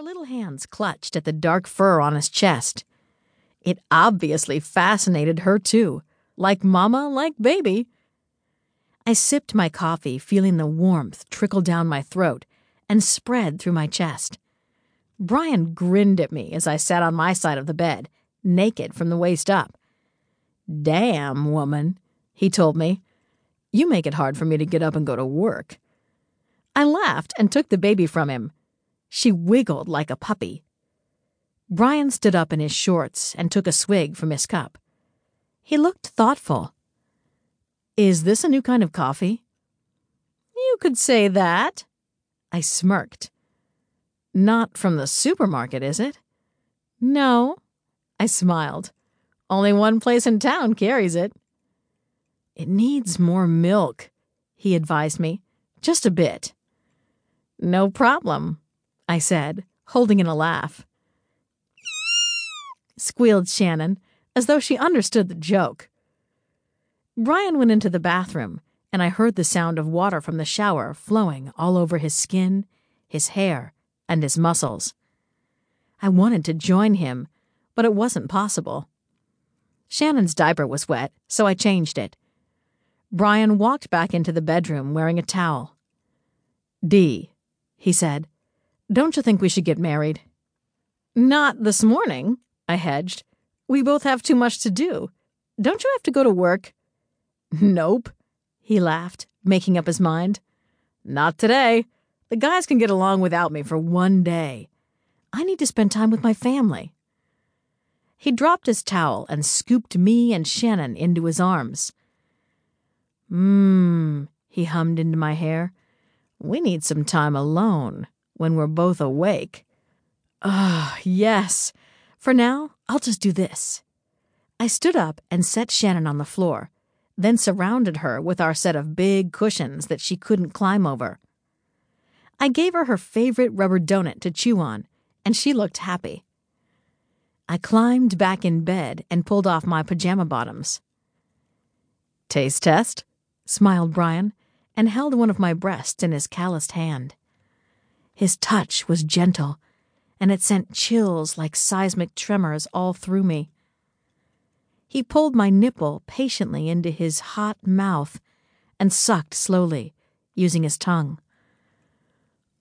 Her little hands clutched at the dark fur on his chest. It obviously fascinated her, too. Like mama, like baby. I sipped my coffee, feeling the warmth trickle down my throat and spread through my chest. Brian grinned at me as I sat on my side of the bed, naked from the waist up. "Damn, woman," he told me. "You make it hard for me to get up and go to work." I laughed and took the baby from him. She wiggled like a puppy. Brian stood up in his shorts and took a swig from his cup. He looked thoughtful. "Is this a new kind of coffee?" "You could say that," I smirked. "Not from the supermarket, is it?" "No," I smiled. "Only one place in town carries it." "It needs more milk," he advised me. "Just a bit." "No problem," I said, holding in a laugh. Squealed Shannon, as though she understood the joke. Brian went into the bathroom, and I heard the sound of water from the shower flowing all over his skin, his hair, and his muscles. I wanted to join him, but it wasn't possible. Shannon's diaper was wet, so I changed it. Brian walked back into the bedroom wearing a towel. "Dee," he said, "don't you think we should get married?" "Not this morning," I hedged. "We both have too much to do. Don't you have to go to work?" "Nope," he laughed, making up his mind. "Not today. The guys can get along without me for one day. I need to spend time with my family." He dropped his towel and scooped me and Shannon into his arms. He hummed into my hair. "We need some time alone when we're both awake." "Oh, yes. For now, I'll just do this." I stood up and set Shannon on the floor, then surrounded her with our set of big cushions that she couldn't climb over. I gave her favorite rubber donut to chew on, and she looked happy. I climbed back in bed and pulled off my pajama bottoms. "Taste test?" smiled Brian, and held one of my breasts in his calloused hand. His touch was gentle, and it sent chills like seismic tremors all through me. He pulled my nipple patiently into his hot mouth and sucked slowly, using his tongue.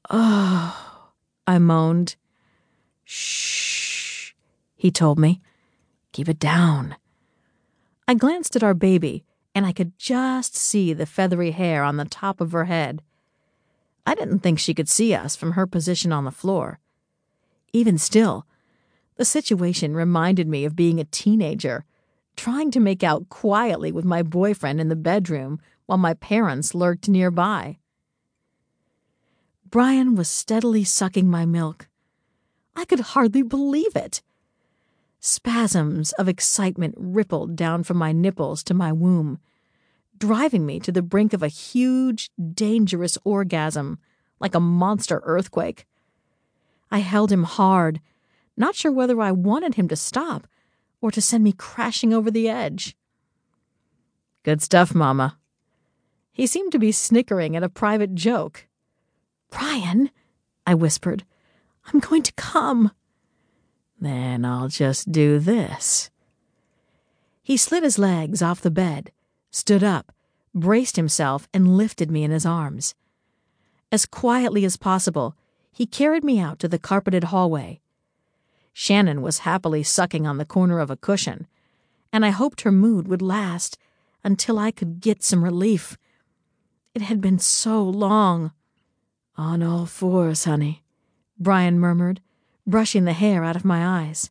"Oh," I moaned. "Shh," he told me. "Keep it down." I glanced at our baby, and I could just see the feathery hair on the top of her head. I didn't think she could see us from her position on the floor. Even still, the situation reminded me of being a teenager, trying to make out quietly with my boyfriend in the bedroom while my parents lurked nearby. Brian was steadily sucking my milk. I could hardly believe it. Spasms of excitement rippled down from my nipples to my womb, driving me to the brink of a huge, dangerous orgasm, like a monster earthquake. I held him hard, not sure whether I wanted him to stop or to send me crashing over the edge. "Good stuff, Mama." He seemed to be snickering at a private joke. "Brian," I whispered, "I'm going to come." "Then I'll just do this." He slid his legs off the bed, stood up, braced himself, and lifted me in his arms. As quietly as possible, he carried me out to the carpeted hallway. Shannon was happily sucking on the corner of a cushion, and I hoped her mood would last until I could get some relief. It had been so long. "On all fours, honey," Brian murmured, brushing the hair out of my eyes.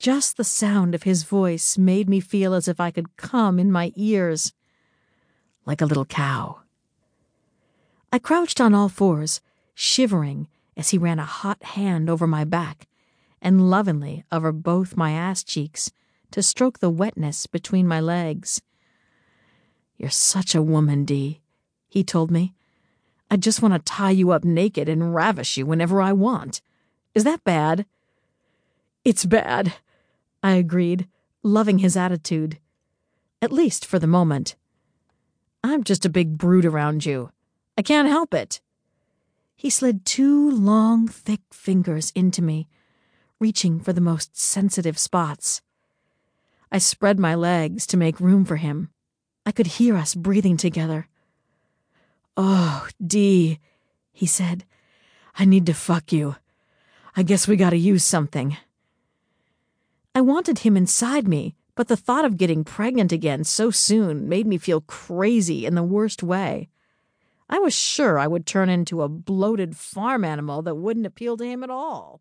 Just the sound of his voice made me feel as if I could come in my ears, like a little cow. I crouched on all fours, shivering as he ran a hot hand over my back and lovingly over both my ass cheeks to stroke the wetness between my legs. "You're such a woman, Dee," he told me. "I just want to tie you up naked and ravish you whenever I want. Is that bad?" "It's bad," I agreed, loving his attitude. At least for the moment. "I'm just a big brute around you. I can't help it." He slid two long, thick fingers into me, reaching for the most sensitive spots. I spread my legs to make room for him. I could hear us breathing together. "Oh, Dee," he said, "I need to fuck you. I guess we gotta use something." I wanted him inside me, but the thought of getting pregnant again so soon made me feel crazy in the worst way. I was sure I would turn into a bloated farm animal that wouldn't appeal to him at all.